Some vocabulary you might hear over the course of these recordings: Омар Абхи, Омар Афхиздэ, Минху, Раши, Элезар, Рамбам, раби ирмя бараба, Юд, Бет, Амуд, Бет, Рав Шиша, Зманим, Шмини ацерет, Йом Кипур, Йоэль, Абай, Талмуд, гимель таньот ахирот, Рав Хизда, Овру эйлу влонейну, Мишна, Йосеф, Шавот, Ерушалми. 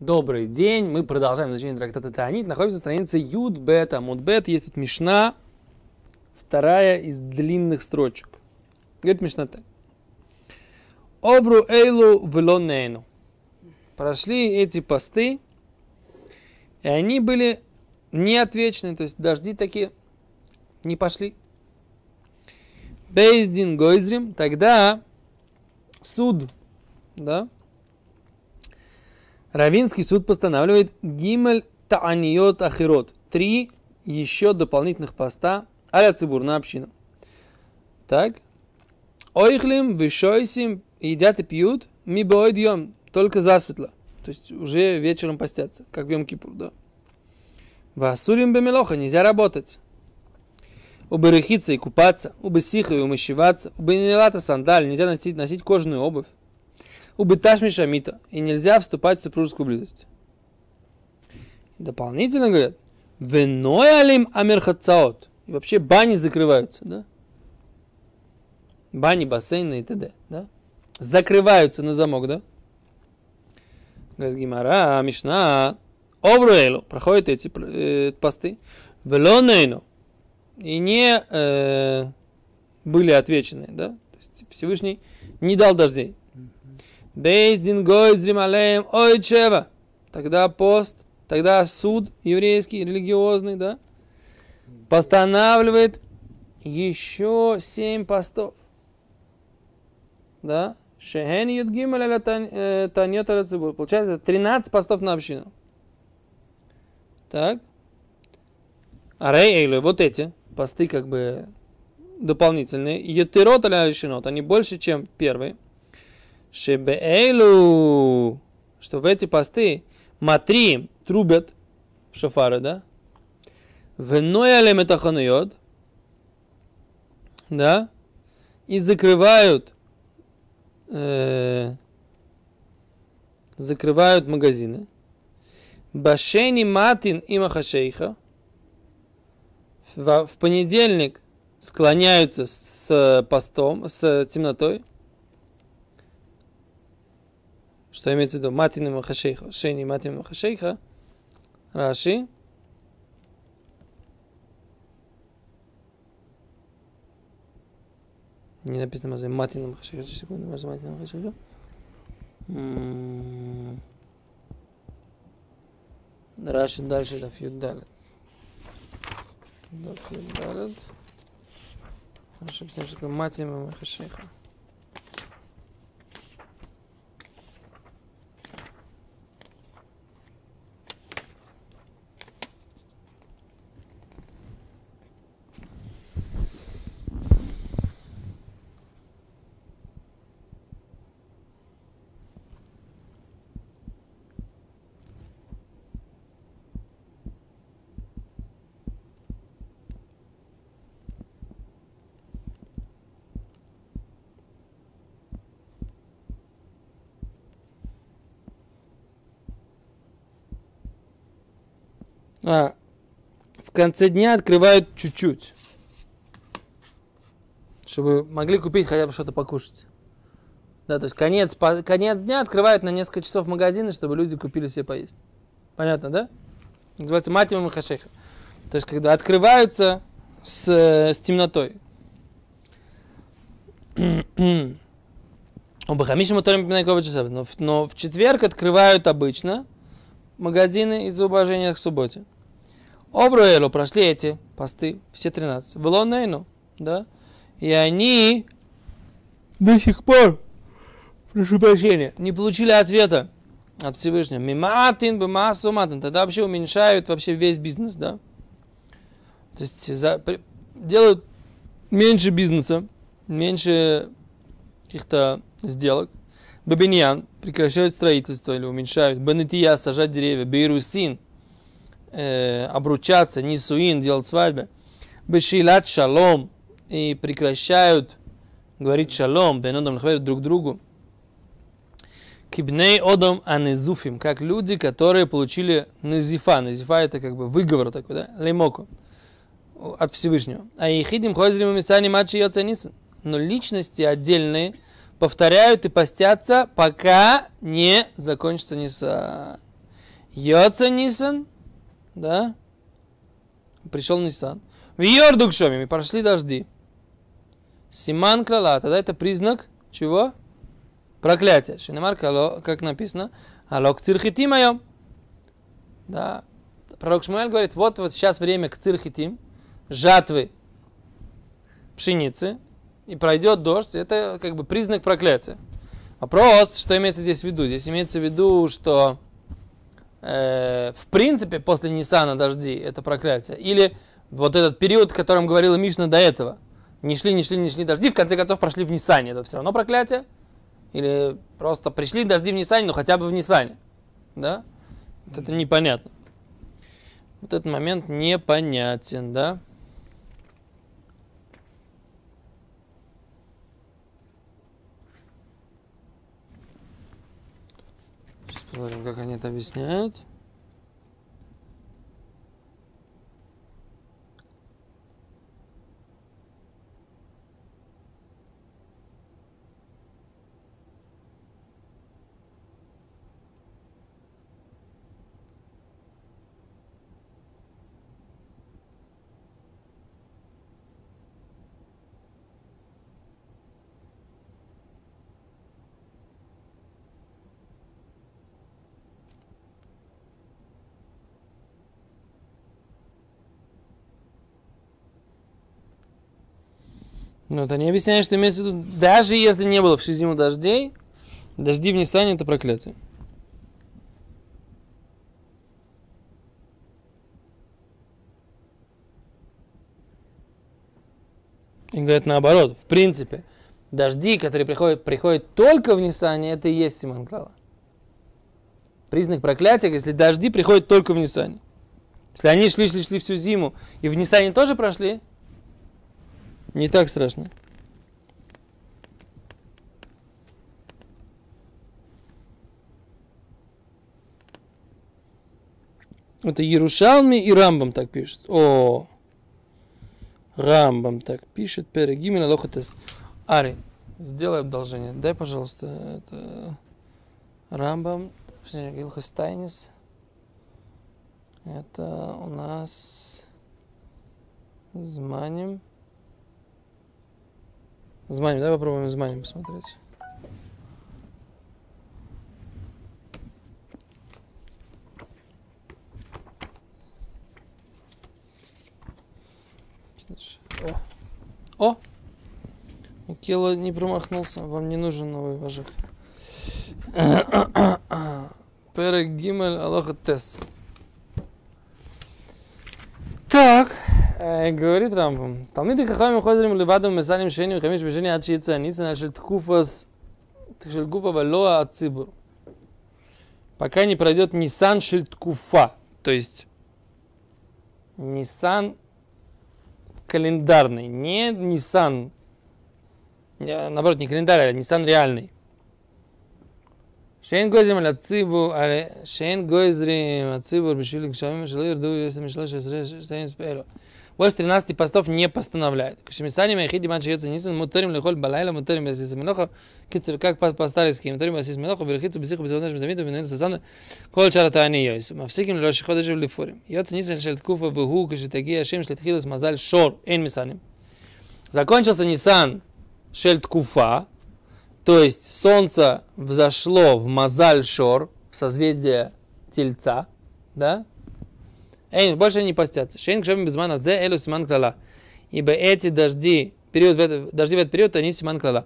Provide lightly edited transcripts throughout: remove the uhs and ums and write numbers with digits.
Добрый день, мы продолжаем изучение трактата Таанит, находимся на странице Юд, Бет, Амуд, Бет, есть тут Мишна, вторая из длинных строчек. Говорит Мишна так. Овру эйлу влонейну. Прошли эти посты, и они были неотвечны, то есть дожди такие не пошли. Бейз дин гойзрим, тогда суд, да? Равинский суд постанавливает гимель таньот ахирот. 3 еще дополнительных поста аля цибур на общину. Так. Ойхлим, вишойсим, едят и пьют, мибоидьем, только засветло. То есть уже вечером постятся, как в Йом Кипур, да. Васурим бемелоха, нельзя работать. Уберехиться и купаться, убесиха и умощеваться, убенелата сандаль, нельзя носить кожаную обувь. Убыташ мишамита, и нельзя вступать в супружескую близость. Дополнительно говорят, веной алим амерхатцаот. И вообще бани закрываются, да? Бани, бассейны и т.д., да? Закрываются на замок, да? Говорит Гимара, Мишна, Овруэлу, проходят эти посты, Велонейну, и не были отвечены, да? То есть Всевышний не дал дождей. Бейз дин гойзрим алеем ойчева. Тогда пост, тогда суд еврейский, религиозный, да, постанавливает еще 7 постов. Да? Шехен юд гимель аля таньот аля цибур. Получается 13 постов на общину. Так. Арей эйлю, вот эти посты как бы дополнительные. Йотирот аля решинот, они больше, чем первые. Шебеэлу, что в эти посты матри трубят в шофары, да? Веноялем это хануйод, да? И закрывают магазины. Башени матин и махашейха. В понедельник склоняются с постом, с темнотой. Что имеется в виду? Матин и махашейха. Шени матин и махашейха. Раши. Не написано Мазаль матин и махашейха. Секунду, Мазаль матин и махашейха. Раши дальше дафьюдалет. Дафьюдалет. Раши писано, что такое матин и махашейха. В конце дня открывают чуть-чуть, чтобы могли купить хотя бы что-то покушать. Да, то есть конец дня открывают на несколько часов магазины, чтобы люди купили себе поесть. Понятно, да? Называется матим и махашейха. То есть когда открываются с темнотой. Но в четверг открывают обычно магазины из-за уважения к субботе. Овруэлу прошли эти посты, все 13. Влонейну, да? И они до сих пор, прошу прощения, не получили ответа от Всевышнего. Миматин, бимасу, матин. Тогда вообще уменьшают вообще весь бизнес, да? То есть делают меньше бизнеса, меньше каких-то сделок. Бабиньян, прекращают строительство или уменьшают. Бенетия, сажать деревья. Бейрусин, обручаться. Нисуин, делать свадьбы. Бешилат шалом, и прекращают говорить шалом. Бенодам лхавер, друг другу. Кибней одам анезуфим, как люди, которые получили назифа. Назифа это как бы выговор такой, да? Леймоку. От Всевышнего. А ехидим хозрим умисани мачи йоценисан. Но личности отдельные повторяют и постятся, пока не закончится Нисан. Йоца Нисан, да, пришел Нисан. В Йордук Шомим, и прошли дожди. Симан Кла, тогда это признак чего? Проклятие. Шинамар, как написано, алок цирхитим айом. Да. Пророк Шмуэль говорит, вот сейчас время к цирхитим, жатвы пшеницы, и пройдет дождь, это как бы признак проклятия. Вопрос, что имеется здесь в виду? Здесь имеется в виду, что в принципе после Нисана дожди это проклятие. Или вот этот период, о котором говорила Мишна до этого. Не шли дожди, в конце концов прошли в Нисане, это все равно проклятие. Или просто пришли дожди в Нисане, но хотя бы в Нисане. Да? Вот это непонятно. Вот этот момент непонятен, да? Сейчас посмотрим, как они это объясняют. Ну, это не объясняет, что имеется в виду, даже если не было всю зиму дождей, дожди в Нисане – это проклятие. И говорят наоборот, в принципе, дожди, которые приходят только в Нисане, это и есть Симан Кла. Признак проклятия, если дожди приходят только в Нисане. Если они шли всю зиму, и в Нисане тоже прошли, не так страшно. Это Ерушалми и Рамбам так пишет. О, Рамбам так пишет. Перегимин алохотес. Ари, сделай обдолжение. Дай, пожалуйста, это Рамбам. Гилхастайнес. Это у нас Зманим. Зманим, давай попробуем Зманим посмотреть. О! О! Никела не промахнулся, вам не нужен новый вожак. Перек гимель алоха тес. Так. Говорит Рамбам. Талмиды хахамим хозрим левадом месалим шеним хамиш бешени ачица нисан шел Ткуфа валоа ацибур. Пока не пройдет Нисан шел Ткуфа, то есть Нисан календарный, не Нисан, наоборот, не календарный, а Нисан реальный. Шейн гозрим ацибур, бешилик шамим шел ирду если мишло шесть пело. Больше 13 постов не постановляют. Как по-старски. Закончился Нисан шел Ткуфа, то есть солнце взошло в Мазаль Шор, в созвездие Тельца, да? Больше не постятся. Ибо эти дожди, дожди в этот период, они Симан Кла.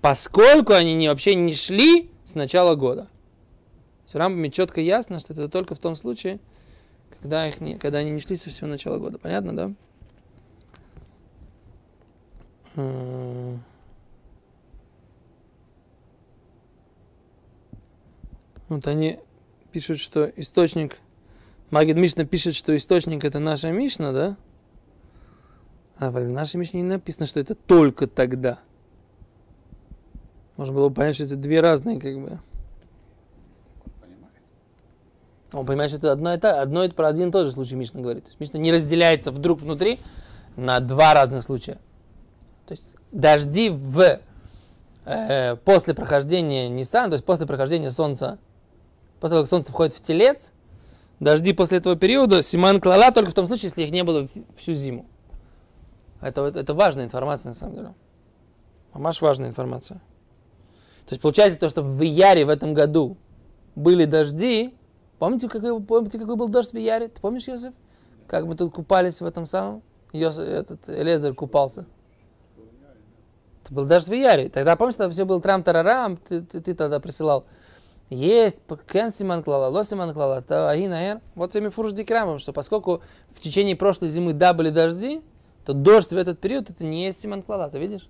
Поскольку они вообще не шли с начала года. С Рамбами четко ясно, что это только в том случае, когда они не шли со всего начала года. Понятно, да? Вот они... Пишут, что источник, Магид Мишна пишет, что источник это наша Мишна, да? А в нашей Мишне не написано, что это только тогда. Можно было бы понять, что это две разные, как бы. Он понимает, что это одно и то, про один и тот же случай Мишна говорит. То есть Мишна не разделяется вдруг внутри на два разных случая. То есть дожди после прохождения Нисана, то есть после прохождения солнца после того, как солнце входит в телец, дожди после этого периода Симан Кла только в том случае, если их не было всю зиму. Это важная информация, на самом деле. Мамаш важная информация. То есть получается то, что в Ияре в этом году были дожди. Помните, какой был дождь в Ияре? Ты помнишь, Йосеф? Как мы тут купались в этом самом? Элезар купался. Это был дождь в Ияре. Тогда, помнишь, там все было трам-тарарам, ты тогда присылал. Есть, кен Симан Кла, ло Симан Кла, то агин агер. Вот теми фурждикрамом, что поскольку в течение прошлой зимы были дожди, то дождь в этот период это не есть Симан Кла, ты видишь?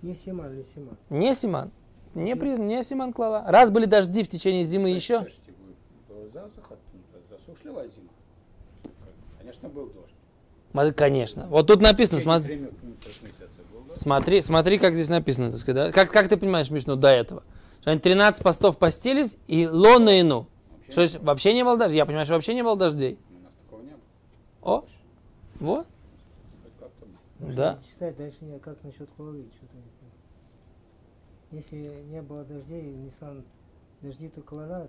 Не Симан. Не Симан. Не признан, не Симан Кла. Раз были дожди в течение зимы еще. Засушливая зима. Конечно, был дождь. Конечно. Вот тут написано, смотри. Смотри, как здесь написано, так сказать. Да? Как ты понимаешь, Мишну, до этого? Что они 13 постов постились и лонейну. Что вообще не было дождей? Я понимаю, что вообще не было дождей. У нас такого не было. О, вот. Да. Читать дальше не как насчет Клави. Если не было дождей, Нисан, дожди только Клара.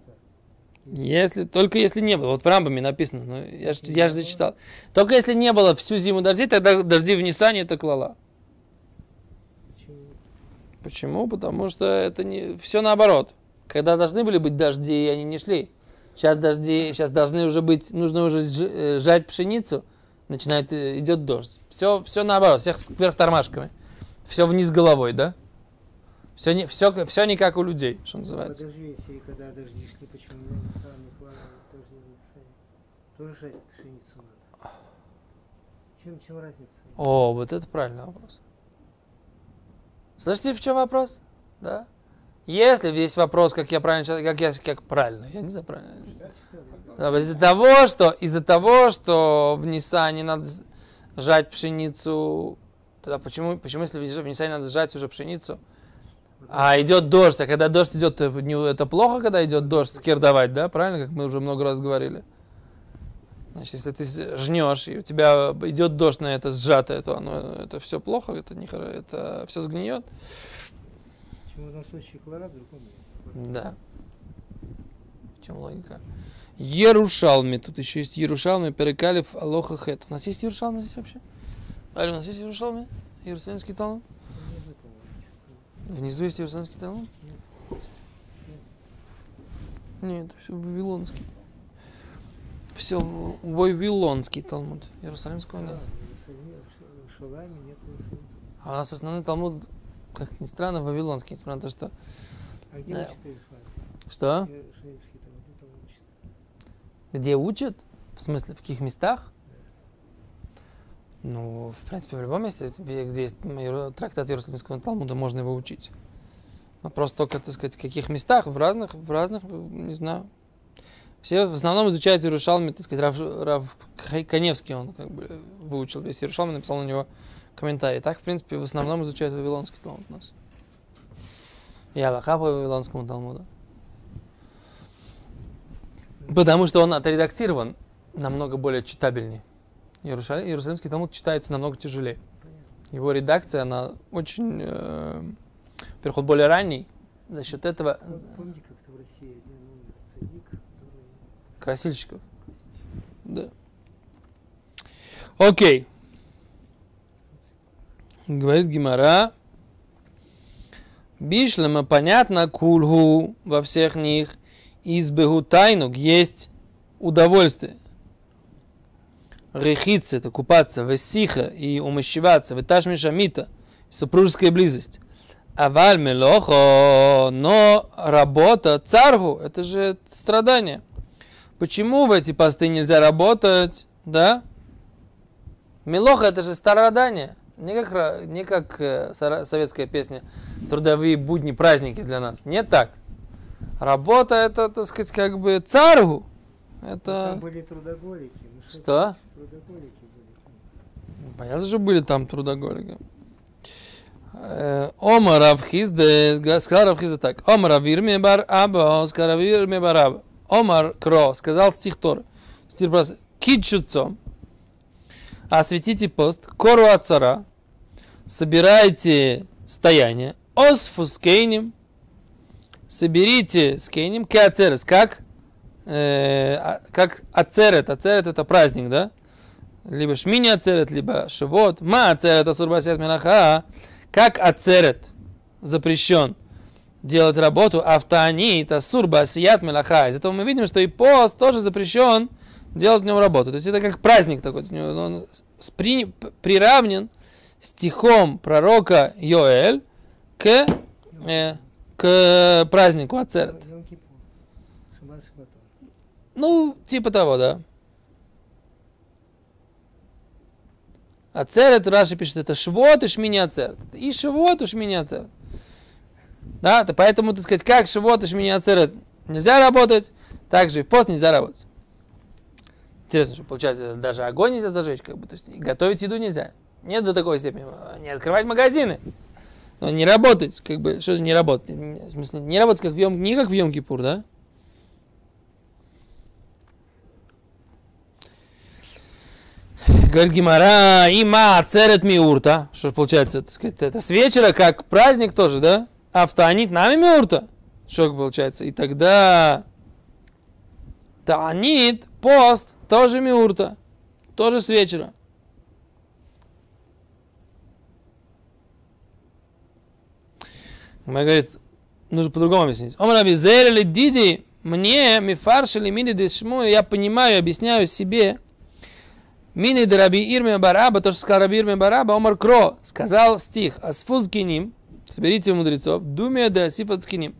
Только если не было. Вот в Рамбаме написано, но я же зачитал. Только если не было всю зиму дождей, тогда дожди в Нисане это клала. Почему? Потому что это не все наоборот. Когда должны были быть дожди, они не шли. Сейчас дожди, сейчас должны уже быть, нужно уже жать пшеницу, идет дождь. Все наоборот, всех вверх тормашками. Все вниз головой, да? Все не как у людей, что называется. Подожди, если когда дожди шли, почему сами тоже жать пшеницу надо? Чем разница? О, вот это правильный вопрос. Слышите, в чем вопрос? Да? Если есть вопрос, как правильно. Из-за того, что в Нисане надо жать пшеницу, тогда почему если в Нисане надо жать уже пшеницу, а идет дождь, а когда дождь идет, это плохо, когда идет дождь, скирдовать, да, правильно, как мы уже много раз говорили. Значит, если ты жнешь, и у тебя идет дождь на это сжатое, то это все плохо, это все сгниет. Почему в одном случае клара, в другом нет? Да. В чем логика? Ерушалми, тут еще есть Ерушалми, Перекалев, Алоха Хэт. У нас есть Ерушалми здесь вообще? Аль, у нас есть Ерушалми? Иерусалимский Талмуд? Внизу есть Иерусалимский Талмуд? Нет, все вавилонский. Все, вавилонский Талмуд. Иерусалимского нет. А у нас основной Талмуд, как ни странно, вавилонский, несмотря на то, что... А где учат Иерусалимский? Что? Где учат? В смысле, в каких местах? Ну, в принципе, в любом месте, где есть трактат Иерусалимского Талмуда, можно его учить. Вопрос только, так сказать, в каких местах, в разных, не знаю. Все в основном изучают Ерушалми, так сказать, Рав Каневский, он как бы выучил весь Ерушалми, написал на него комментарий. Так, в принципе, в основном изучают вавилонский Талмуд у нас. И Аллаха по вавилонскому Талмуду. Потому что он отредактирован намного более читабельнее. Иерусалимский Талмуд читается намного тяжелее. Его редакция, она очень, во-первых, он более ранний. За счет этого... Помните, как-то в России один умер цадик, который... Красильщиков. Да. Окей. Говорит Гимара. Бишлема понятно, кульгу во всех них. Избегу тайну, есть удовольствие. Рехица, это купаться, весиха и умощеваться, выташмишамита, супружеская близость. Аваль мелохо, но работа царгу, это же страдание. Почему в эти посты нельзя работать, да? Мелоха это же страдание, не как советская песня «Трудовые будни, праздники для нас». Не так. Работа это, так сказать, как бы царгу. Это... Там были трудоголики. Что? Трудоголики были. Понятно же, были там трудоголики. Омар Афхиздэ, сказал Рав Хизда так. Омар ирмя бараба, сказал раби ирмя бараба. Омар Кро, сказал стих Торы. Стих просто. Кидшуцом, осветите пост, кору от цара, собирайте стояние, осфу скейнем, соберите скейнем, кеацерес, как? как ацерет. Ацерет это праздник, да? Либо шмини ацерет, либо шавот. Ма ацерет асур басет минаха. Как ацерет запрещен делать работу, а в таанит асур басет минаха. Из этого мы видим, что и пост тоже запрещен делать в нем работу. То есть это как праздник такой. Он приравнен стихом пророка Йоэль к празднику ацерет. Ну, типа того, да. Ацерет, Раши пишет, это швот и шмини ацерет. И швот и шмини ацерет. Да, то поэтому, так сказать, как швот и шмини ацерет нельзя работать, так же и в пост нельзя работать. Интересно, что получается, даже огонь нельзя зажечь, как бы, то есть готовить еду нельзя. Нет до такой степени. Не открывать магазины. Но не работать, как бы, что же не работать? В смысле, не работать как в не как в Йом Кипур, да? Говорит Гимара, има ацерет миурта. Что же получается, так сказать, это с вечера, как праздник тоже, да? А в таанит нами миурта. Что получается? И тогда таанит, пост, тоже миурта. Тоже с вечера. Гимара говорит, нужно по-другому объяснить. Омар Абхиздэ или диди, мне мифаршили мини дешму, я понимаю, объясняю себе. Мини де раби ирмя бараба, то, что сказал раби ирмя бараба, омар кро, сказал стих, асфуз киним, соберите мудрецов, думия де асифат скиним,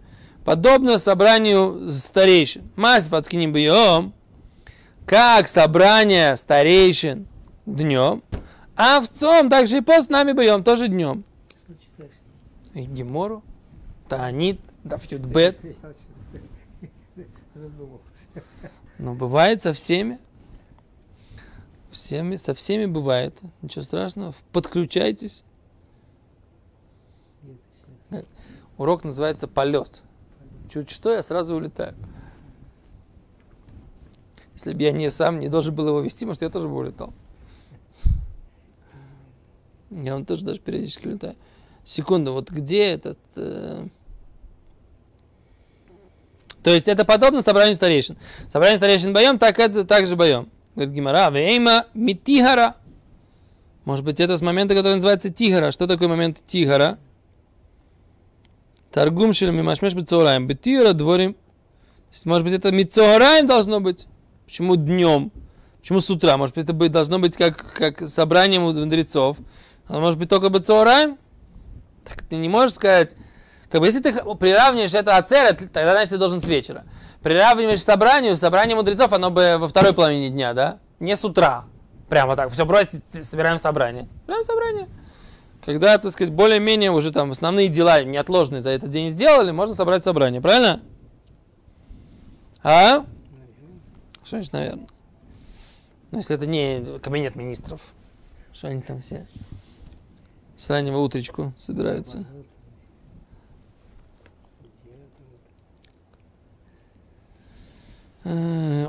подобно собранию старейшин. Масифат скиним бьем, как собрание старейшин днем, а в цом также и пост нами бьем, тоже днем. И Гемору, таанит, дафьют бет. Но бывает со всеми. Со всеми бывает. Ничего страшного. Подключайтесь. Урок называется «Полет». Чуть что, я сразу улетаю. Если бы я сам не должен был его вести, может, я тоже бы улетал. Я он тоже даже периодически улетаю. Секунду, вот где этот... То есть это подобно собранию старейшин. Собрание старейшин боем, так это также боем. Говорит Гимара, вейма митигара. Может быть, это с момента, который называется тигара. Что такое момент тигара? Торгум шилами машмеш бицораем. Битигара дворим. Может быть, это мицораем должно быть? Почему днем? Почему с утра? Может быть, это должно быть как собрание мудрецов. А может быть, только бицораем? Так ты не можешь сказать... Как бы, если ты приравниваешь это ацерет, тогда, значит, ты должен с вечера. Приравниваешь к собранию мудрецов, оно бы во второй половине дня, да? Не с утра. Прямо так, все бросить, собираем собрание. Собираем собрание. Когда, так сказать, более-менее уже там основные дела неотложные за этот день сделали, можно собрать собрание, правильно? А? Что значит, наверное? Ну, если это не кабинет министров. Что они там все с раннего утречку собираются?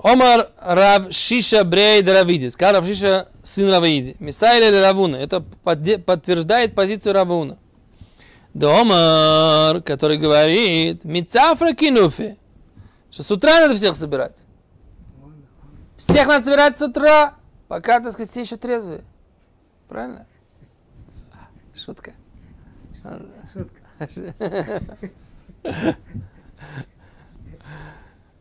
Омар Рав Шиша Брей Дравидис. Ка Рав Шиша сын Равиди. Мисайле Равуна. Это подтверждает позицию Равуна. Да Омар, который говорит, Мицафра кинуфи. Что с утра надо всех собирать. Всех надо собирать с утра, пока, так сказать, все еще трезвые. Правильно? Шутка. Шутка.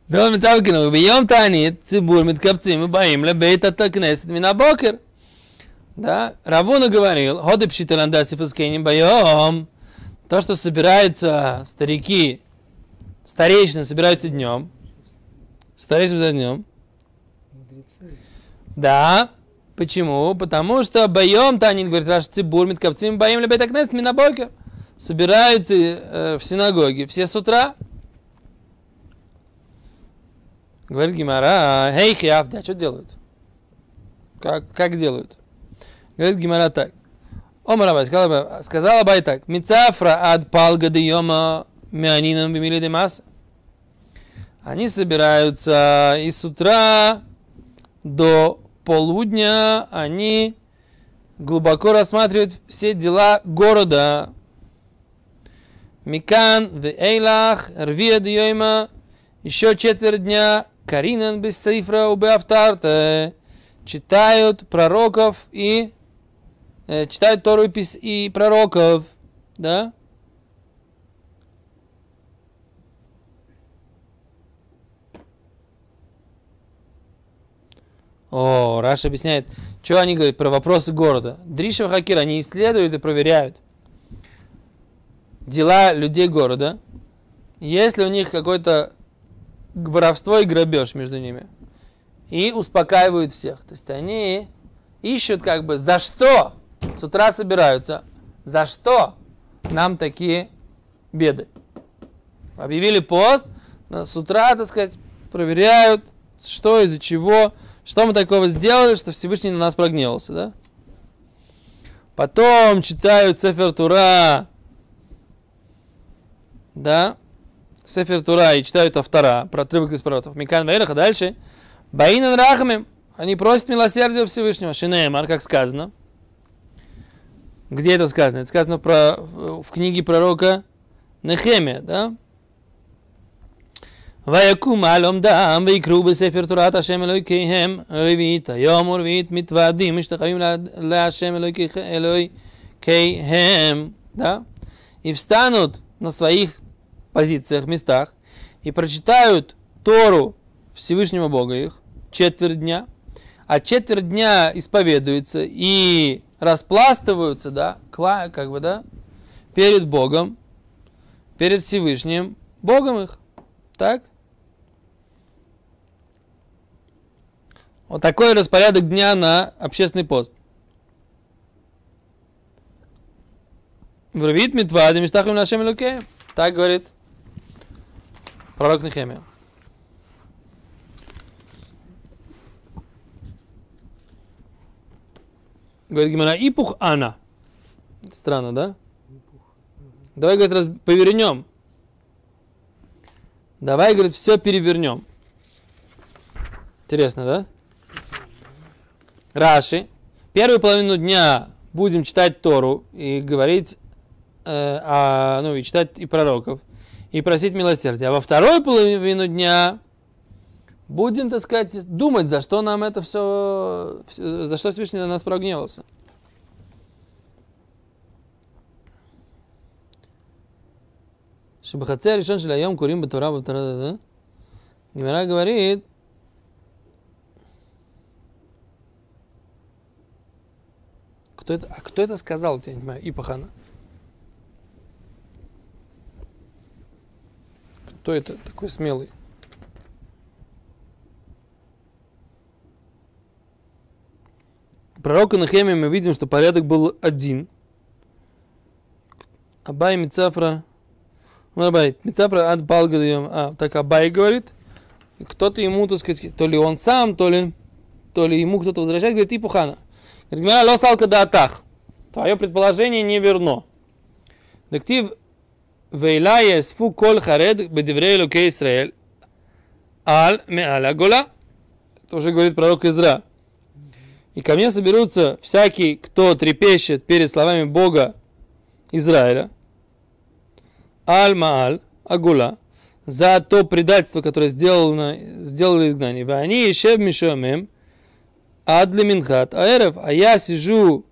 Да, мы тавкину, бьем танит, цибур, миткапцим, мы боим, лебейт оттакнесет, минабокер. Да, Равуна говорил, ходы пшиталандасиф искеним боем. То, что собираются старики, старейшины собираются днем. Старейшины за днем. Да, почему? Потому что боем танит, говорит, раш цибур, миткапцим, боим, лебейт оттакнесет, минабокер. Собираются в синагоге все с утра. Говорит Гимара, хейхи авди, а что делают? Как делают? Говорит Гимара так. Омар Абхи, сказал Абхи так. Мицафра ад палга де йома мианином бимили де мас. Они собираются и с утра до полудня они глубоко рассматривают все дела города. Микан ве эйлах рвия де йома. Еще четверть дня Каринан без цифра убеавтарте. Читают пророков и... читают Тору и пророков. Да? О, Раша объясняет, что они говорят про вопросы города. Дришев Хакир, они исследуют и проверяют дела людей города, если у них какое-то воровство и грабеж между ними. И успокаивают всех. То есть они ищут как бы за что с утра собираются, за что нам такие беды. Объявили пост, с утра, так сказать, проверяют, что из-за чего. Что мы такого сделали, что Всевышний на нас прогневался, да? Потом читают Сефер Тора, да? Сефер Тора и читают Автора, про отрывок из пророков. Микан Ваирах, а дальше. Баинан Рахами, они просят милосердия Всевышнего. Шинеймар, как сказано. Где это сказано? Это сказано в книге пророка Нехемия, да? Да? И встанут на своих позициях, местах, и прочитают Тору Всевышнего Бога их четверть дня, а четверть дня исповедуются и распластываются, да, кла, как бы, да, перед Богом, перед Всевышним Богом их, так? Вот такой распорядок дня на общественный пост. Так говорит пророк Нехемия. Говорит Гимара, ипух ана. Странно, да? Давай, говорит, повернем. Давай, говорит, все перевернем. Интересно, да? Раши. Первую половину дня будем читать Тору и говорить, и читать и пророков, и просить милосердия. А во вторую половину дня будем, так сказать, думать, за что нам это все, за что Всевышний на нас прогневался. Шибахацер решен шляем курим батура батура. Гемара говорит, кто это, а кто это сказал, я не понимаю, Ипахана? Кто это такой смелый? Пророка Нехемии мы видим, что порядок был один. Абай Мицафра. Мицафра ад Балгадаем. А, так Абай говорит. Кто-то ему, так сказать, то ли он сам, то ли ему кто-то возвращает, говорит, Ипахана. Твое предположение не верно. Дактив Вейлая сфу коль харед бедеврей луке Исраэль аль меаля гола. Это уже говорит пророк Изра. И ко мне соберутся всякие, кто трепещет перед словами Бога Израиля. Аль мааль агула. За то предательство, которое сделали изгнание. Вани ешев мишомем. Адлиминхат аэров, а я сижу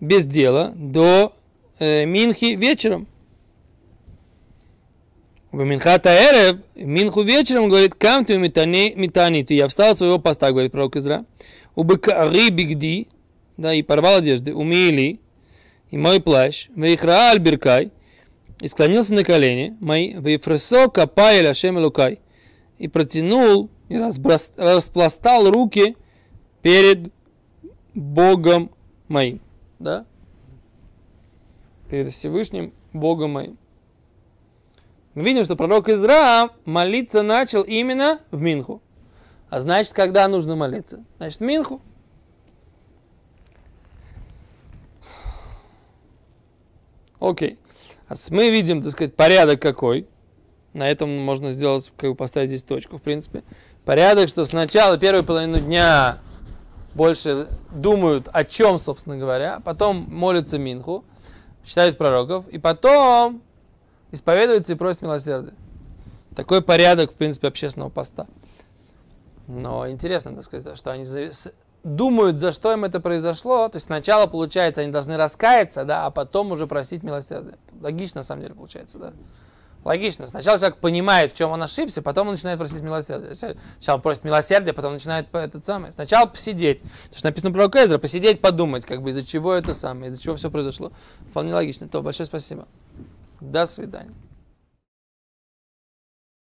без дела до Минхи вечером. Минхат аэров, Минху вечером, говорит, кам ты метани, ты, я встал от своего поста, говорит пророк Изра. Убыкари бигди, да, и порвал одежды, умили, и мой плащ, вейхра альберкай, и склонился на колени, мои, вейфресо капай эль ашем элукай, и протянул, и распластал руки перед Богом моим, да? Перед Всевышним Богом моим. Мы видим, что пророк Изра молиться начал именно в Минху. А значит, когда нужно молиться? Значит, в Минху. Окей. А мы видим, так сказать, порядок какой. На этом можно сделать, как бы поставить здесь точку, в принципе. Порядок, что сначала первую половину дня больше думают, о чем, собственно говоря, потом молятся Минху, читают пророков, и потом исповедуются и просят милосердия. Такой порядок, в принципе, общественного поста. Но интересно, так сказать, что они думают, за что им это произошло. То есть сначала, получается, они должны раскаяться, да, а потом уже просить милосердия. Логично, на самом деле, получается, да. Логично. Сначала человек понимает, в чем он ошибся, потом он начинает просить милосердия. Сначала просит милосердия, потом начинает сначала посидеть. Потому что написано про Кэзера, посидеть, подумать, как бы из-за чего это самое, из-за чего все произошло. Вполне логично. То, большое спасибо. До свидания.